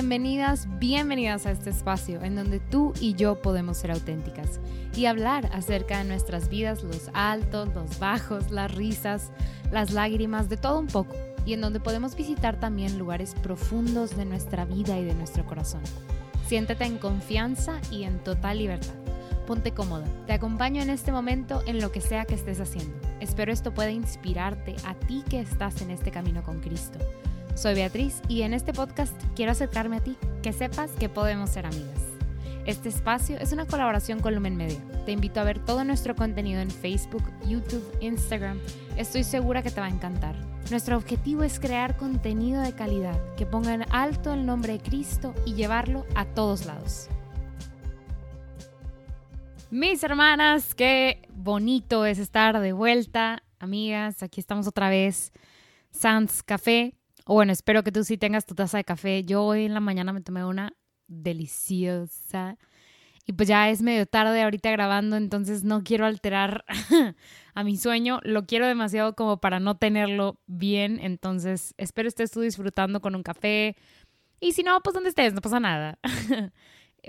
Bienvenidas, bienvenidas a este espacio en donde tú y yo podemos ser auténticas y hablar acerca de nuestras vidas, los altos, los bajos, las risas, las lágrimas, de todo un poco, y en donde podemos visitar también lugares profundos de nuestra vida y de nuestro corazón. Siéntete en confianza y en total libertad. Ponte cómoda. Te acompaño en este momento en lo que sea que estés haciendo. Espero esto pueda inspirarte a ti que estás en este camino con Cristo. Soy Beatriz y en este podcast quiero acercarme a ti, que sepas que podemos ser amigas. Este espacio es una colaboración con Lumen Media. Te invito a ver todo nuestro contenido en Facebook, YouTube, Instagram. Estoy segura que te va a encantar. Nuestro objetivo es crear contenido de calidad que ponga en alto el nombre de Cristo y llevarlo a todos lados. Mis hermanas, qué bonito es estar de vuelta. Amigas, aquí estamos otra vez. Sans Café. Bueno, espero que tú sí tengas tu taza de café. Yo hoy en la mañana me tomé una deliciosa. Y pues ya es medio tarde ahorita grabando, entonces no quiero alterar a mi sueño. Lo quiero demasiado como para no tenerlo bien. Entonces espero estés tú disfrutando con un café. Y si no, pues donde estés, no pasa nada.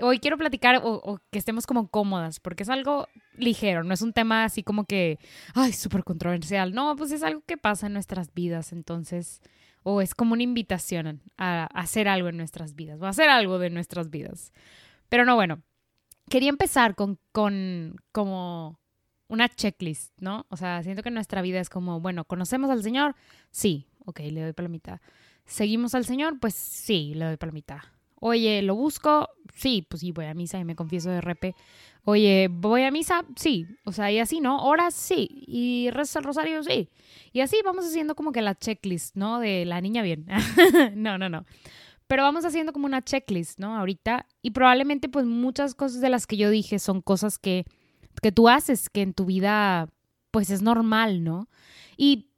Hoy quiero platicar o que estemos como cómodas, porque es algo ligero. No es un tema así como que, ay, súper controversial. No, pues es algo que pasa en nuestras vidas, entonces... O es como una invitación a hacer algo en nuestras vidas. O a hacer algo de nuestras vidas. Pero no, bueno. Quería empezar con como una checklist, ¿no? O sea, siento que nuestra vida es como, bueno, ¿conocemos al Señor? Sí. Ok, le doy palomita. ¿Seguimos al Señor? Pues sí, le doy palomita. Oye, ¿lo busco? Sí, pues sí, voy a misa y me confieso de repe. Oye, ¿voy a misa? Sí. O sea, y así, ¿no? ¿Horas? Sí. ¿Y rezo el rosario? Sí. Y así vamos haciendo como que la checklist, ¿no? De la niña bien. No. Pero vamos haciendo como una checklist, ¿no? Ahorita. Y probablemente, pues, muchas cosas de las que yo dije son cosas que tú haces, que en tu vida, pues, es normal, ¿no? Y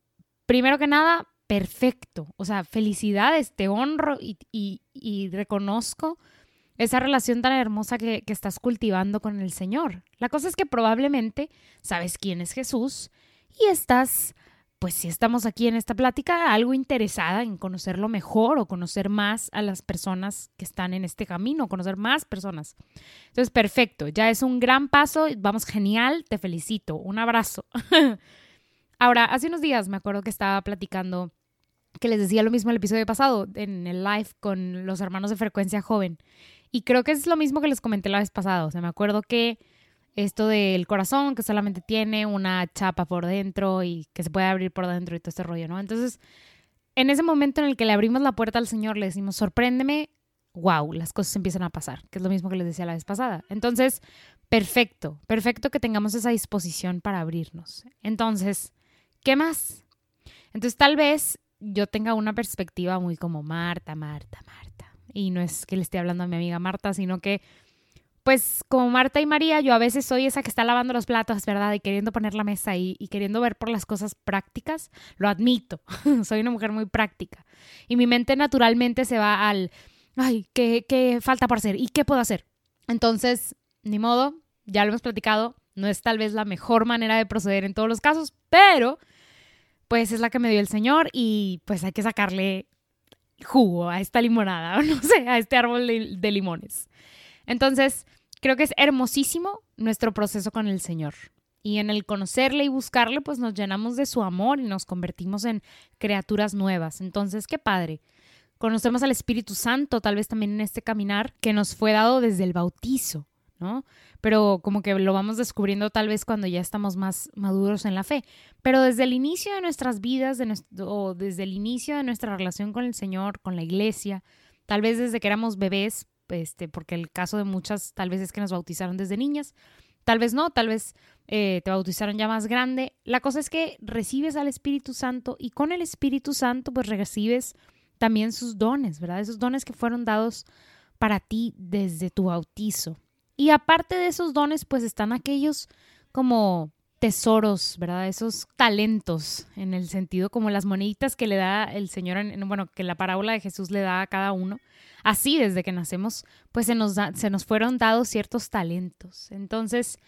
primero que nada... Perfecto, o sea, felicidades, te honro y reconozco esa relación tan hermosa que estás cultivando con el Señor. La cosa es que probablemente sabes quién es Jesús y estás, pues si estamos aquí en esta plática, algo interesada en conocerlo mejor o conocer más a las personas que están en este camino, conocer más personas. Entonces, perfecto, ya es un gran paso, vamos, genial, te felicito, un abrazo. Ahora, hace unos días me acuerdo que estaba platicando que les decía lo mismo el episodio pasado en el live con los hermanos de Frecuencia Joven. Y creo que es lo mismo que les comenté la vez pasada. O sea, me acuerdo que esto del corazón, que solamente tiene una chapa por dentro y que se puede abrir por dentro y todo este rollo, ¿no? Entonces, en ese momento en el que le abrimos la puerta al Señor, le decimos, sorpréndeme, wow, las cosas empiezan a pasar, que es lo mismo que les decía la vez pasada. Entonces, perfecto que tengamos esa disposición para abrirnos. Entonces, ¿qué más? Entonces, tal vez yo tenga una perspectiva muy como Marta. Y no es que le esté hablando a mi amiga Marta, sino que, pues, como Marta y María, yo a veces soy esa que está lavando los platos, ¿verdad? Y queriendo poner la mesa ahí y queriendo ver por las cosas prácticas. Lo admito. Soy una mujer muy práctica. Y mi mente naturalmente se va al, ay, ¿qué falta por hacer? ¿Y qué puedo hacer? Entonces, ni modo, ya lo hemos platicado. No es tal vez la mejor manera de proceder en todos los casos, pero... pues es la que me dio el Señor y pues hay que sacarle jugo a esta limonada, o no sé, a este árbol de limones. Entonces, creo que es hermosísimo nuestro proceso con el Señor. Y en el conocerle y buscarle, pues nos llenamos de su amor y nos convertimos en criaturas nuevas. Entonces, qué padre. Conocemos al Espíritu Santo, tal vez también en este caminar, que nos fue dado desde el bautizo, ¿no? Pero como que lo vamos descubriendo tal vez cuando ya estamos más maduros en la fe. Pero desde el inicio de nuestras vidas, o desde el inicio de nuestra relación con el Señor, con la iglesia, tal vez desde que éramos bebés, porque el caso de muchas tal vez es que nos bautizaron desde niñas, tal vez no, tal vez te bautizaron ya más grande. La cosa es que recibes al Espíritu Santo y con el Espíritu Santo pues recibes también sus dones, ¿verdad? Esos dones que fueron dados para ti desde tu bautizo. Y aparte de esos dones, pues están aquellos como tesoros, ¿verdad? Esos talentos, en el sentido como las moneditas que le da el Señor, que la parábola de Jesús le da a cada uno. Así, desde que nacemos, pues se nos fueron dados ciertos talentos. Entonces,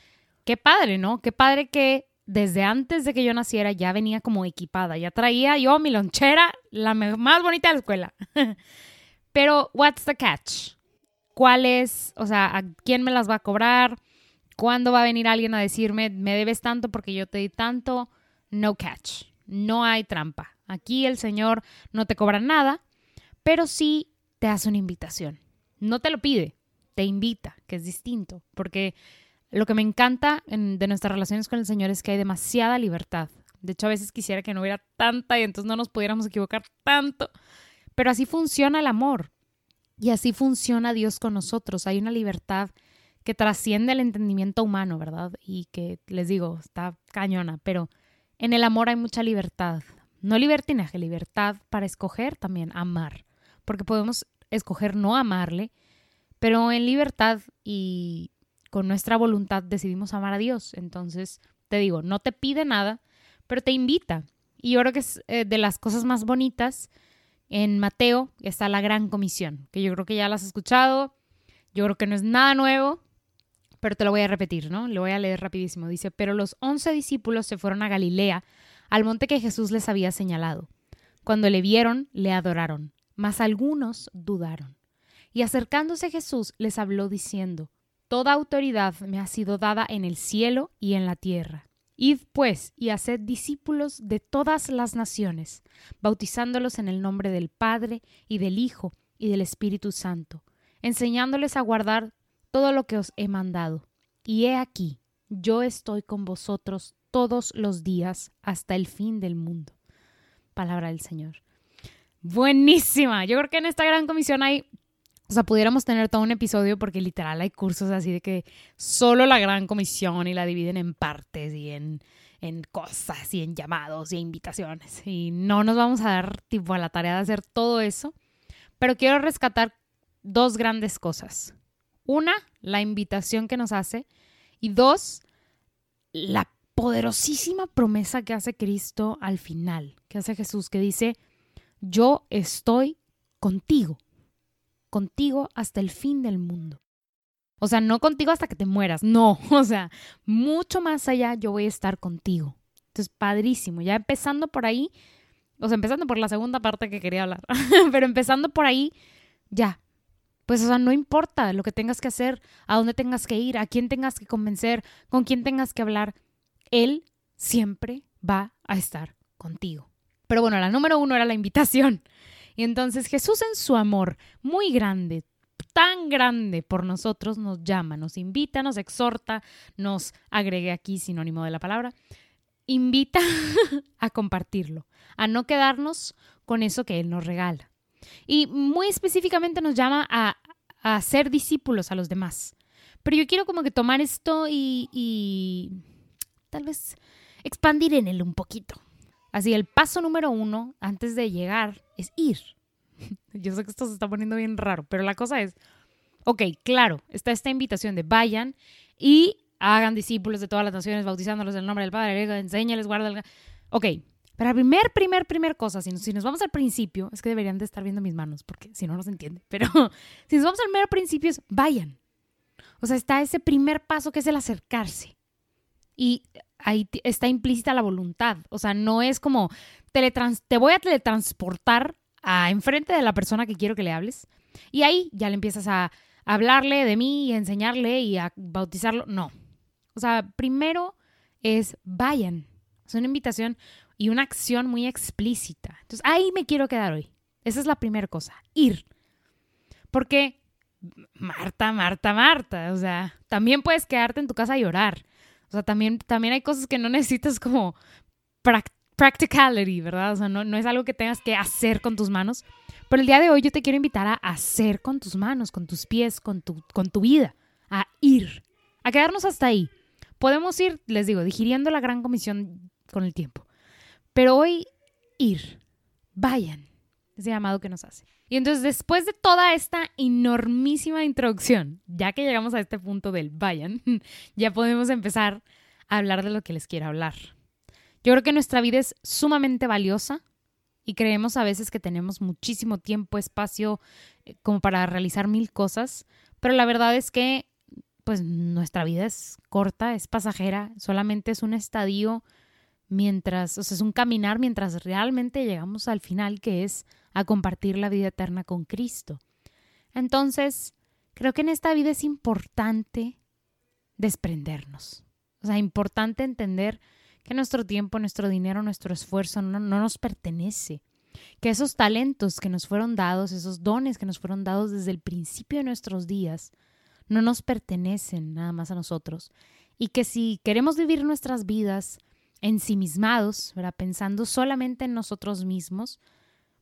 qué padre, ¿no? Qué padre que desde antes de que yo naciera ya venía como equipada, ya traía yo mi lonchera, la más bonita de la escuela. Pero, what's the catch? ¿Cuál es? O sea, ¿a quién me las va a cobrar? ¿Cuándo va a venir alguien a decirme, me debes tanto porque yo te di tanto? No catch. No hay trampa. Aquí el Señor no te cobra nada, pero sí te hace una invitación. No te lo pide, te invita, que es distinto. Porque lo que me encanta de nuestras relaciones con el Señor es que hay demasiada libertad. De hecho, a veces quisiera que no hubiera tanta y entonces no nos pudiéramos equivocar tanto. Pero así funciona el amor y así funciona Dios con nosotros. Hay una libertad que trasciende el entendimiento humano, ¿verdad? Y que, les digo, está cañona, pero en el amor hay mucha libertad. No libertinaje, libertad para escoger también amar. Porque podemos escoger no amarle, pero en libertad y con nuestra voluntad decidimos amar a Dios. Entonces, te digo, no te pide nada, pero te invita. Y yo creo que es de las cosas más bonitas. En Mateo está la Gran Comisión, que yo creo que ya la has escuchado. Yo creo que no es nada nuevo, pero te lo voy a repetir, ¿no? Lo voy a leer rapidísimo. Dice, pero los 11 discípulos se fueron a Galilea, al monte que Jesús les había señalado. Cuando le vieron, le adoraron, mas algunos dudaron. Y acercándose Jesús les habló diciendo, toda autoridad me ha sido dada en el cielo y en la tierra. Id pues y haced discípulos de todas las naciones, bautizándolos en el nombre del Padre y del Hijo y del Espíritu Santo, enseñándoles a guardar todo lo que os he mandado. Y he aquí, yo estoy con vosotros todos los días hasta el fin del mundo. Palabra del Señor. Buenísima. Yo creo que en esta Gran Comisión hay, o sea, pudiéramos tener todo un episodio porque literal hay cursos así de que solo la Gran Comisión y la dividen en partes y en cosas y en llamados y en invitaciones. Y no nos vamos a dar tipo a la tarea de hacer todo eso. Pero quiero rescatar dos grandes cosas. Una, la invitación que nos hace. Y dos, la poderosísima promesa que hace Cristo al final, que hace Jesús, que dice, yo estoy contigo, contigo hasta el fin del mundo. O sea, no contigo hasta que te mueras, no. O sea, mucho más allá yo voy a estar contigo. Entonces, padrísimo. Ya empezando por ahí, o sea, empezando por la segunda parte que quería hablar, pero empezando por ahí, ya. Pues, o sea, no importa lo que tengas que hacer, a dónde tengas que ir, a quién tengas que convencer, con quién tengas que hablar. Él siempre va a estar contigo. Pero bueno, la número uno era la invitación. Y entonces Jesús en su amor muy grande, tan grande por nosotros, nos llama, nos invita, nos exhorta, nos agregué aquí sinónimo de la palabra, invita a compartirlo, a no quedarnos con eso que Él nos regala. Y muy específicamente nos llama a ser discípulos a los demás. Pero yo quiero como que tomar esto y tal vez expandir en él un poquito. Así, el paso número uno antes de llegar es ir. Yo sé que esto se está poniendo bien raro, pero la cosa es, ok, claro, está esta invitación de vayan y hagan discípulos de todas las naciones, bautizándolos en el nombre del Padre, enséñales, guarda. Ok. Pero la primer cosa, si nos vamos al principio, es que deberían de estar viendo mis manos, porque si no, no se entiende. Pero si nos vamos al mero principio es, vayan. O sea, está ese primer paso que es el acercarse. Y ahí está implícita la voluntad. O sea, no es como, te voy a teletransportar a enfrente de la persona que quiero que le hables. Y ahí ya le empiezas a hablarle de mí y a enseñarle y a bautizarlo. No. O sea, primero es, vayan. Es una invitación y una acción muy explícita. Entonces, ahí me quiero quedar hoy. Esa es la primera cosa, ir. Porque Marta, o sea, también puedes quedarte en tu casa y orar. O sea, también hay cosas que no necesitas como practicality, ¿verdad? O sea, no es algo que tengas que hacer con tus manos. Pero el día de hoy yo te quiero invitar a hacer con tus manos, con tus pies, con tu vida, a ir, a quedarnos hasta ahí. Podemos ir, les digo, digiriendo la Gran Comisión con el tiempo. Pero hoy, ir. Vayan. Es el llamado que nos hace. Y entonces, después de toda esta enormísima introducción, ya que llegamos a este punto del vayan, ya podemos empezar a hablar de lo que les quiero hablar. Yo creo que nuestra vida es sumamente valiosa y creemos a veces que tenemos muchísimo tiempo, espacio, como para realizar mil cosas, pero la verdad es que pues nuestra vida es corta, es pasajera, solamente es un estadio mientras, o sea, es un caminar mientras realmente llegamos al final, que es a compartir la vida eterna con Cristo. Entonces, creo que en esta vida es importante desprendernos. O sea, importante entender que nuestro tiempo, nuestro dinero, nuestro esfuerzo no nos pertenece. Que esos talentos que nos fueron dados, esos dones que nos fueron dados desde el principio de nuestros días, no nos pertenecen nada más a nosotros. Y que si queremos vivir nuestras vidas ensimismados, ¿verdad?, pensando solamente en nosotros mismos,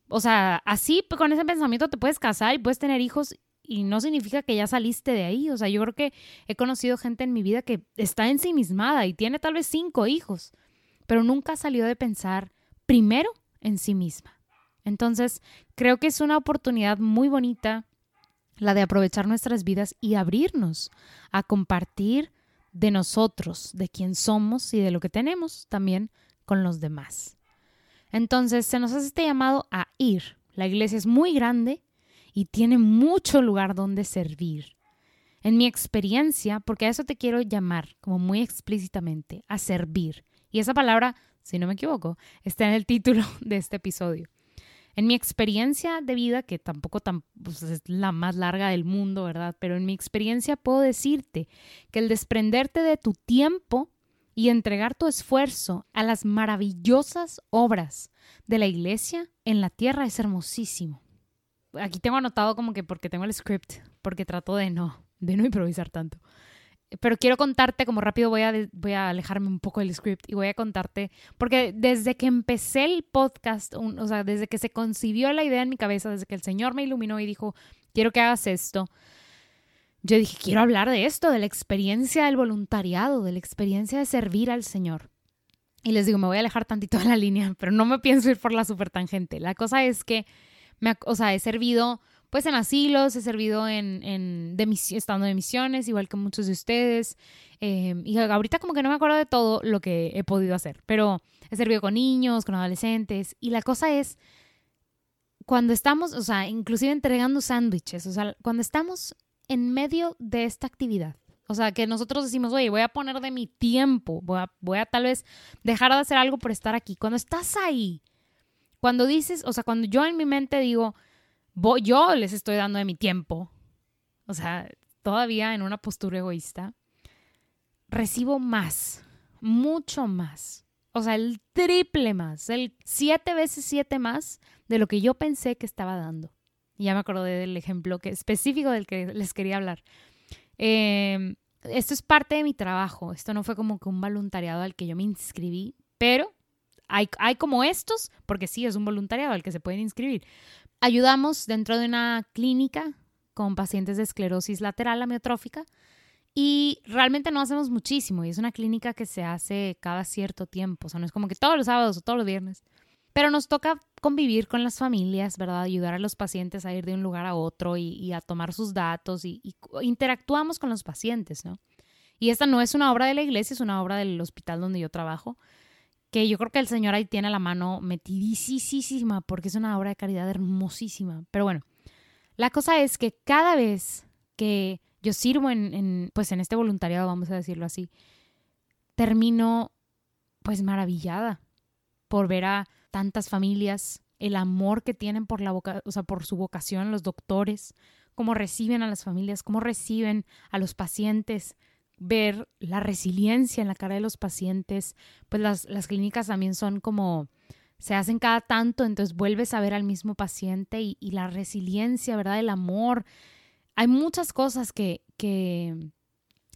o sea, así con ese pensamiento te puedes casar y puedes tener hijos y no significa que ya saliste de ahí. O sea, yo creo que he conocido gente en mi vida que está ensimismada y tiene tal vez 5 hijos, pero nunca salió de pensar primero en sí misma. Entonces, creo que es una oportunidad muy bonita la de aprovechar nuestras vidas y abrirnos a compartir de nosotros, de quién somos y de lo que tenemos también con los demás. Entonces, se nos hace este llamado a ir. La iglesia es muy grande y tiene mucho lugar donde servir. En mi experiencia, porque a eso te quiero llamar como muy explícitamente, a servir. Y esa palabra, si no me equivoco, está en el título de este episodio. En mi experiencia de vida, que tampoco pues es la más larga del mundo, ¿verdad? Pero en mi experiencia puedo decirte que el desprenderte de tu tiempo y entregar tu esfuerzo a las maravillosas obras de la iglesia en la tierra es hermosísimo. Aquí tengo anotado como que porque tengo el script, porque trato de no improvisar tanto. Pero quiero contarte, como rápido voy a alejarme un poco del script y voy a contarte, porque desde que empecé el podcast, o sea, desde que se concibió la idea en mi cabeza, desde que el Señor me iluminó y dijo, quiero que hagas esto, yo dije, quiero hablar de esto, de la experiencia del voluntariado, de la experiencia de servir al Señor. Y les digo, me voy a alejar tantito de la línea, pero no me pienso ir por la supertangente. La cosa es que, he servido... pues en asilos, he servido estando de misiones, igual que muchos de ustedes. Y ahorita como que no me acuerdo de todo lo que he podido hacer. Pero he servido con niños, con adolescentes. Y la cosa es, cuando estamos, o sea, inclusive entregando sándwiches. O sea, cuando estamos en medio de esta actividad. O sea, que nosotros decimos, oye, voy a poner de mi tiempo. Voy a tal vez dejar de hacer algo por estar aquí. Cuando estás ahí, cuando dices, o sea, cuando yo en mi mente digo... yo les estoy dando de mi tiempo, o sea, todavía en una postura egoísta, recibo más, mucho más, o sea, el triple más, el 7 veces 7 más de lo que yo pensé que estaba dando. Y ya me acordé del ejemplo específico del que les quería hablar. Esto es parte de mi trabajo, esto no fue como que un voluntariado al que yo me inscribí, pero hay como estos, porque sí, es un voluntariado al que se pueden inscribir. Ayudamos dentro de una clínica con pacientes de esclerosis lateral amiotrófica y realmente no hacemos muchísimo. Y es una clínica que se hace cada cierto tiempo. O sea, no es como que todos los sábados o todos los viernes. Pero nos toca convivir con las familias, ¿verdad? Ayudar a los pacientes a ir de un lugar a otro y a tomar sus datos. Y interactuamos con los pacientes, ¿no? Y esta no es una obra de la iglesia, es una obra del hospital donde yo trabajo, que yo creo que el Señor ahí tiene la mano metidísima porque es una obra de caridad hermosísima. Pero bueno, la cosa es que cada vez que yo sirvo pues en este voluntariado, vamos a decirlo así, termino pues maravillada por ver a tantas familias, el amor que tienen por o sea, por su vocación, los doctores, cómo reciben a las familias, cómo reciben a los pacientes, ver la resiliencia en la cara de los pacientes. Pues las clínicas también son como, se hacen cada tanto, entonces vuelves a ver al mismo paciente y la resiliencia, ¿verdad? El amor. Hay muchas cosas que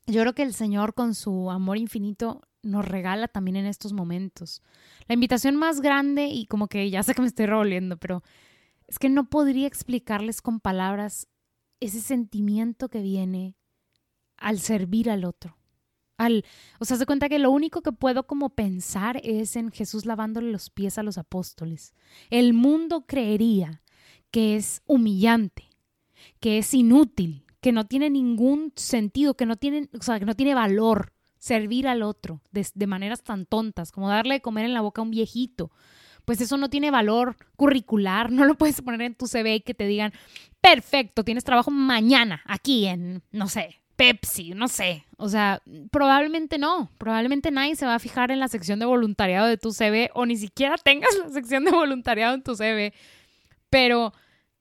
yo creo que el Señor con su amor infinito nos regala también en estos momentos. La invitación más grande, y como que ya sé que me estoy revolviendo, pero es que no podría explicarles con palabras ese sentimiento que viene al servir al otro. O sea, se cuenta que lo único que puedo como pensar es en Jesús lavándole los pies a los apóstoles. El mundo creería que es humillante, que es inútil, que no tiene ningún sentido, que no tiene valor servir al otro de maneras tan tontas, como darle de comer en la boca a un viejito. Pues eso no tiene valor curricular, no lo puedes poner en tu CV y que te digan, perfecto, tienes trabajo mañana aquí en, no sé, Pepsi, no sé. O sea, probablemente no. Probablemente nadie se va a fijar en la sección de voluntariado de tu CV o ni siquiera tengas la sección de voluntariado en tu CV. Pero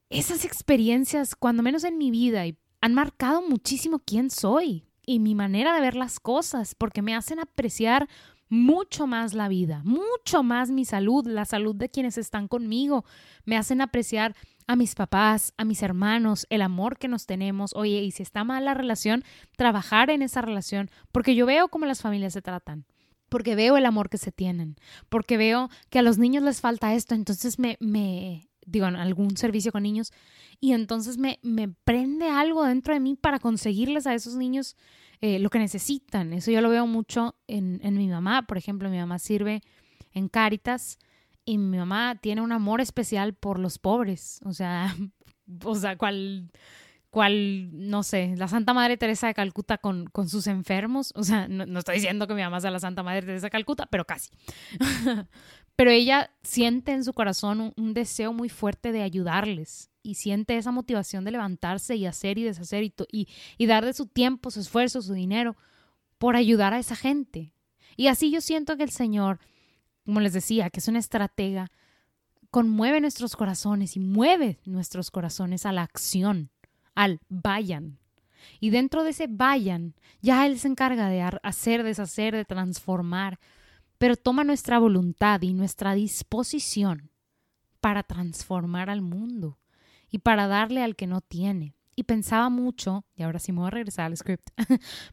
esas experiencias, cuando menos en mi vida, han marcado muchísimo quién soy y mi manera de ver las cosas, porque me hacen apreciar mucho más la vida, mucho más mi salud, la salud de quienes están conmigo. Me hacen apreciar a mis papás, a mis hermanos, el amor que nos tenemos. Oye, y si está mal la relación, trabajar en esa relación, porque yo veo cómo las familias se tratan, porque veo el amor que se tienen, porque veo que a los niños les falta esto, entonces digo, en algún servicio con niños, y entonces me prende algo dentro de mí para conseguirles a esos niños lo que necesitan. Eso yo lo veo mucho en mi mamá. Por ejemplo, mi mamá sirve en Cáritas, y mi mamá tiene un amor especial por los pobres. O sea, cual, no sé, la Santa Madre Teresa de Calcuta con sus enfermos. O sea, no estoy diciendo que mi mamá sea la Santa Madre Teresa de Calcuta, pero casi. Pero ella siente en su corazón un deseo muy fuerte de ayudarles, y siente esa motivación de levantarse y hacer y deshacer y dar de su tiempo, su esfuerzo, su dinero por ayudar a esa gente. Y así yo siento que el Señor, como les decía, que es una estratega, conmueve nuestros corazones y mueve nuestros corazones a la acción, al vayan. Y dentro de ese vayan, ya Él se encarga de hacer, deshacer, de transformar, pero toma nuestra voluntad y nuestra disposición para transformar al mundo y para darle al que no tiene. Y pensaba mucho, y ahora sí me voy a regresar al script,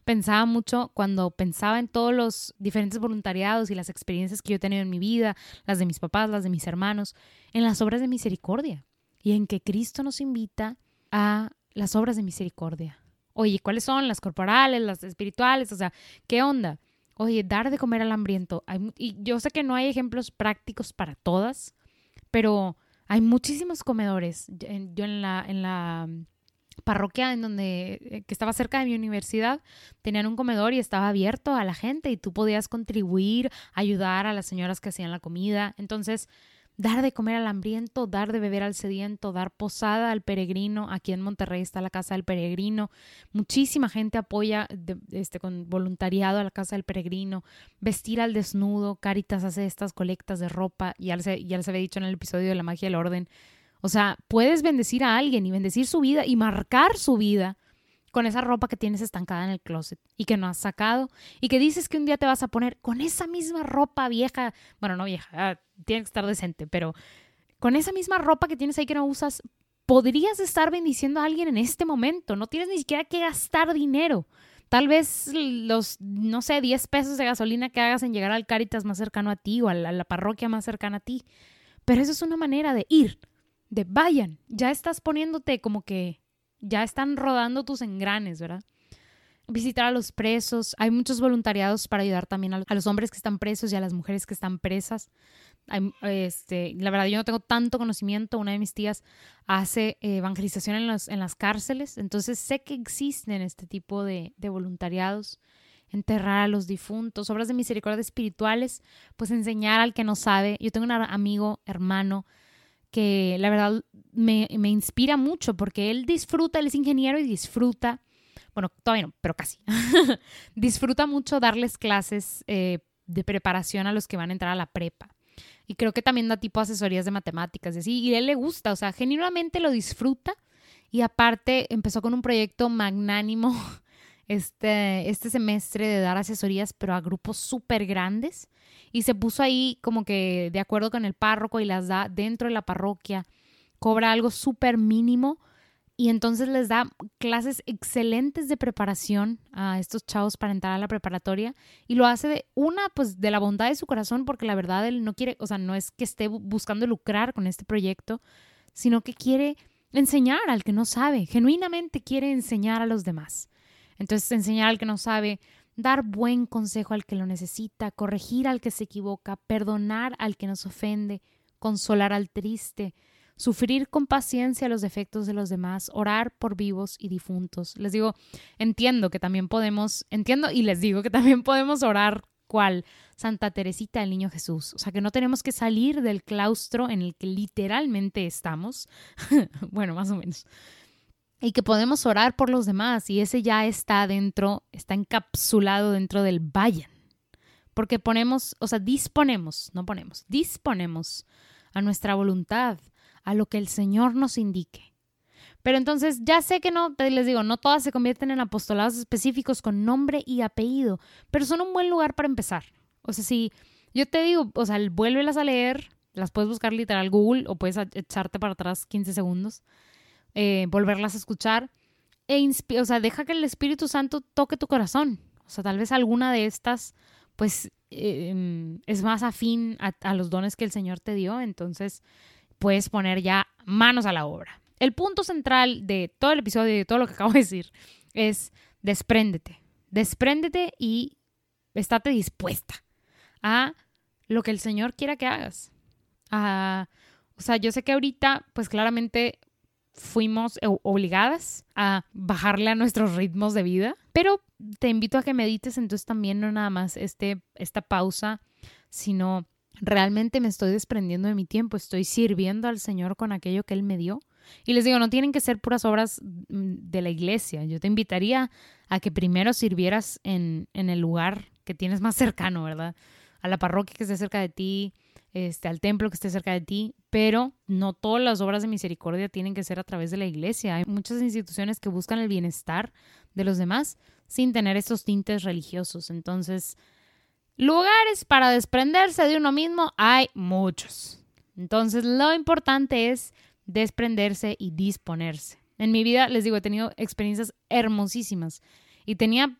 pensaba mucho cuando pensaba en todos los diferentes voluntariados y las experiencias que yo he tenido en mi vida, las de mis papás, las de mis hermanos, en las obras de misericordia y en que Cristo nos invita a las obras de misericordia. Oye, ¿cuáles son? Las corporales, las espirituales, o sea, ¿qué onda? Oye, dar de comer al hambriento. Y yo sé que no hay ejemplos prácticos para todas, pero hay muchísimos comedores. Yo en la parroquia que estaba cerca de mi universidad, tenían un comedor y estaba abierto a la gente y tú podías contribuir, ayudar a las señoras que hacían la comida. Entonces, dar de comer al hambriento, dar de beber al sediento, dar posada al peregrino. Aquí en Monterrey está la Casa del Peregrino. Muchísima gente apoya con voluntariado a la Casa del Peregrino. Vestir al desnudo. Cáritas hace estas colectas de ropa. Ya les había dicho en el episodio de la magia del orden. O sea, puedes bendecir a alguien y bendecir su vida y marcar su vida con esa ropa que tienes estancada en el closet y que no has sacado y que dices que un día te vas a poner con esa misma ropa vieja. Bueno, no vieja, tiene que estar decente, pero con esa misma ropa que tienes ahí que no usas, podrías estar bendiciendo a alguien en este momento. No tienes ni siquiera que gastar dinero. Tal vez los, no sé, 10 pesos de gasolina que hagas en llegar al Cáritas más cercano a ti o a la parroquia más cercana a ti. Pero eso es una manera de ir. De vayan, ya estás poniéndote como que ya están rodando tus engranes, ¿verdad? Visitar a los presos. Hay muchos voluntariados para ayudar también a los hombres que están presos y a las mujeres que están presas. La verdad, yo no tengo tanto conocimiento. Una de mis tías hace evangelización en las cárceles. Entonces sé que existen este tipo de voluntariados. Enterrar a los difuntos, obras de misericordia espirituales, pues enseñar al que no sabe. Yo tengo un amigo, hermano, que la verdad me inspira mucho porque él es ingeniero y disfruta, bueno, todavía no, pero casi, disfruta mucho darles clases de preparación a los que van a entrar a la prepa. Y creo que también da tipo asesorías de matemáticas, así, y a él le gusta, o sea, genuinamente lo disfruta. Y aparte empezó con un proyecto magnánimo este semestre de dar asesorías, pero a grupos súper grandes, y se puso ahí como que de acuerdo con el párroco y las da dentro de la parroquia, cobra algo súper mínimo y entonces les da clases excelentes de preparación a estos chavos para entrar a la preparatoria, y lo hace de la bondad de su corazón, porque la verdad él no quiere, o sea, no es que esté buscando lucrar con este proyecto, sino que quiere enseñar al que no sabe, genuinamente quiere enseñar a los demás. Entonces, enseñar al que no sabe, dar buen consejo al que lo necesita, corregir al que se equivoca, perdonar al que nos ofende, consolar al triste, sufrir con paciencia los defectos de los demás, orar por vivos y difuntos. Les digo, entiendo y les digo que también podemos orar cual Santa Teresita del Niño Jesús. O sea, que no tenemos que salir del claustro en el que literalmente estamos, bueno, más o menos. y que podemos orar por los demás, y ese ya está dentro, está encapsulado dentro del vayan. Porque ponemos, o sea, disponemos, no ponemos, disponemos a nuestra voluntad, a lo que el Señor nos indique. Pero entonces ya sé que no, les digo, no todas se convierten en apostolados específicos con nombre y apellido, pero son un buen lugar para empezar. O sea, si yo te digo, o sea, vuélvelas a leer, las puedes buscar literal Google o puedes echarte para atrás 15 segundos, volverlas a escuchar, o sea, deja que el Espíritu Santo toque tu corazón. O sea, tal vez alguna de estas pues es más afín a los dones que el Señor te dio, entonces puedes poner ya manos a la obra. El punto central de todo el episodio y de todo lo que acabo de decir es despréndete y estate dispuesta a lo que el Señor quiera que hagas. O sea, yo sé que ahorita pues claramente fuimos obligadas a bajarle a nuestros ritmos de vida, pero te invito a que medites entonces también, no nada más esta pausa, sino realmente me estoy desprendiendo de mi tiempo, estoy sirviendo al Señor con aquello que Él me dio. Y les digo, no tienen que ser puras obras de la iglesia. Yo te invitaría a que primero sirvieras en el lugar que tienes más cercano, ¿verdad? A la parroquia que esté cerca de ti, al templo que esté cerca de ti, pero no todas las obras de misericordia tienen que ser a través de la iglesia. Hay muchas instituciones que buscan el bienestar de los demás sin tener estos tintes religiosos. Entonces, lugares para desprenderse de uno mismo hay muchos. Entonces, lo importante es desprenderse y disponerse. En mi vida, les digo, he tenido experiencias hermosísimas y tendría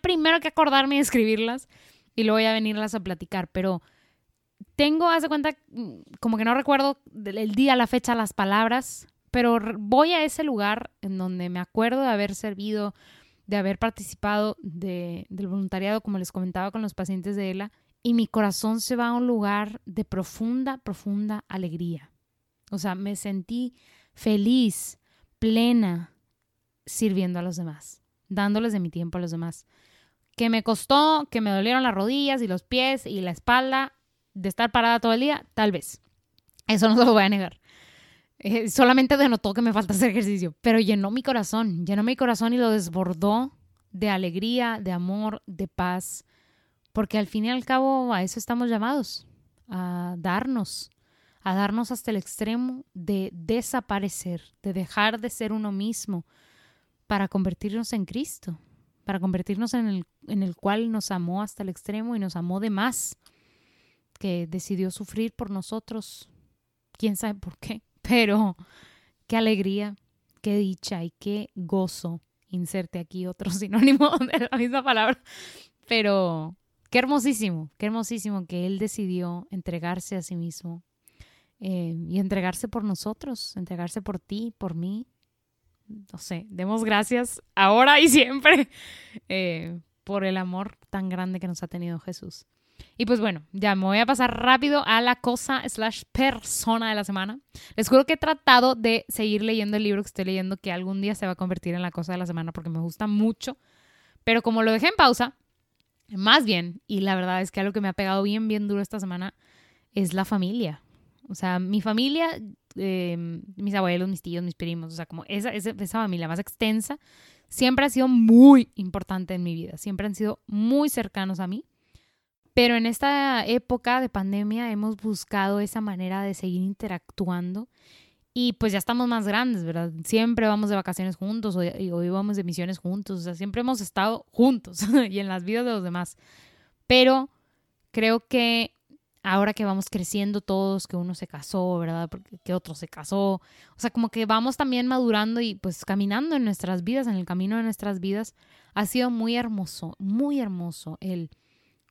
primero que acordarme de escribirlas y luego ya venirlas a platicar, pero hace cuenta, como que no recuerdo el día, la fecha, las palabras, pero voy a ese lugar en donde me acuerdo de haber servido, de haber participado del voluntariado, como les comentaba con los pacientes de ELA, y mi corazón se va a un lugar de profunda, profunda alegría. O sea, me sentí feliz, plena, sirviendo a los demás, dándoles de mi tiempo a los demás. Que me costó, que me dolieron las rodillas y los pies y la espalda, de estar parada todo el día, tal vez. Eso no se lo voy a negar. Solamente denotó que me falta hacer ejercicio, pero llenó mi corazón y lo desbordó de alegría, de amor, de paz, porque al fin y al cabo a eso estamos llamados, a darnos hasta el extremo de desaparecer, de dejar de ser uno mismo para convertirnos en Cristo, para convertirnos en el cual nos amó hasta el extremo y nos amó de más, que decidió sufrir por nosotros, quién sabe por qué, pero qué alegría, qué dicha y qué gozo, inserte aquí otro sinónimo de la misma palabra, pero qué hermosísimo que Él decidió entregarse a sí mismo y entregarse por nosotros, entregarse por ti, por mí, no sé, demos gracias ahora y siempre por el amor tan grande que nos ha tenido Jesús. Y pues bueno, ya me voy a pasar rápido a la cosa/persona de la semana. Les juro que he tratado de seguir leyendo el libro que estoy leyendo, que algún día se va a convertir en la cosa de la semana porque me gusta mucho. Pero como lo dejé en pausa, más bien, y la verdad es que algo que me ha pegado bien, bien duro esta semana es la familia. O sea, mi familia, mis abuelos, mis tíos, mis primos, o sea, como esa familia más extensa, siempre ha sido muy importante en mi vida. Siempre han sido muy cercanos a mí. Pero en esta época de pandemia hemos buscado esa manera de seguir interactuando y pues ya estamos más grandes, ¿verdad? Siempre vamos de vacaciones juntos o íbamos de misiones juntos, o sea, siempre hemos estado juntos y en las vidas de los demás. Pero creo que ahora que vamos creciendo todos, que uno se casó, ¿verdad? Que otro se casó, o sea, como que vamos también madurando y pues caminando en nuestras vidas, en el camino de nuestras vidas, ha sido muy hermoso el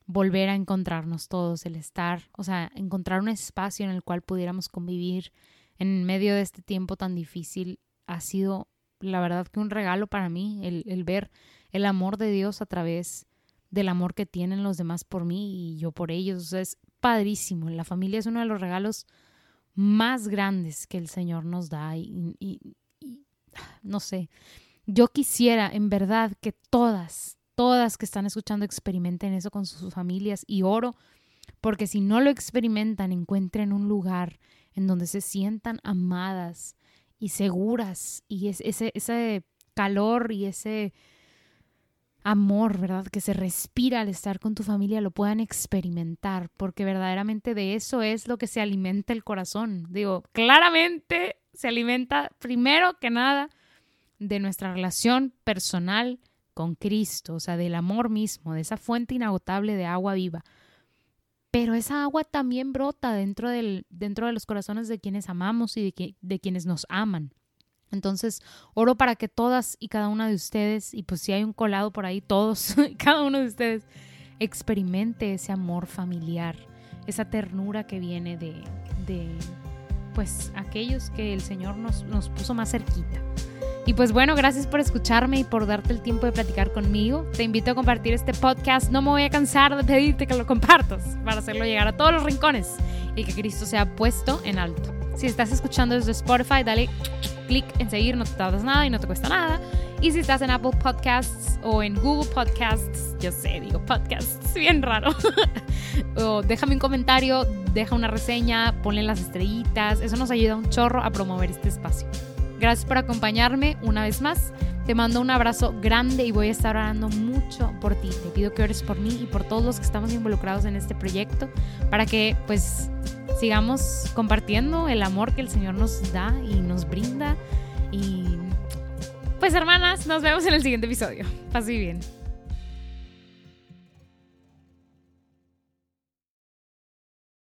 volver a encontrarnos todos, el estar, o sea, encontrar un espacio en el cual pudiéramos convivir en medio de este tiempo tan difícil ha sido, la verdad, que un regalo para mí, el ver el amor de Dios a través del amor que tienen los demás por mí y yo por ellos. O sea, es padrísimo. La familia es uno de los regalos más grandes que el Señor nos da y no sé, yo quisiera en verdad que todas que están escuchando experimenten eso con sus familias y oro, porque si no lo experimentan, encuentren un lugar en donde se sientan amadas y seguras, y ese calor y ese amor, ¿verdad?, que se respira al estar con tu familia, lo puedan experimentar, porque verdaderamente de eso es lo que se alimenta el corazón. Digo, claramente se alimenta primero que nada de nuestra relación personal con Cristo, o sea, del amor mismo, de esa fuente inagotable de agua viva. Pero esa agua también brota dentro de los corazones de quienes amamos y de quienes nos aman. Entonces, oro para que todas y cada una de ustedes, y pues si hay un colado por ahí, todos y cada uno de ustedes, experimente ese amor familiar, esa ternura que viene de pues aquellos que el Señor nos puso más cerquita. Y pues bueno, gracias por escucharme y por darte el tiempo de platicar conmigo. Te invito a compartir este podcast. No me voy a cansar de pedirte que lo compartas para hacerlo llegar a todos los rincones y que Cristo sea puesto en alto. Si estás escuchando desde Spotify, dale clic en seguir, no te tardas nada y no te cuesta nada. Y si estás en Apple Podcasts o en Google Podcasts, yo sé, digo podcasts, bien raro. O déjame un comentario, deja una reseña, ponle las estrellitas. Eso nos ayuda un chorro a promover este espacio. Gracias por acompañarme una vez más. Te mando un abrazo grande y voy a estar orando mucho por ti. Te pido que ores por mí y por todos los que estamos involucrados en este proyecto para que pues sigamos compartiendo el amor que el Señor nos da y nos brinda. Y pues hermanas, nos vemos en el siguiente episodio. Pase bien.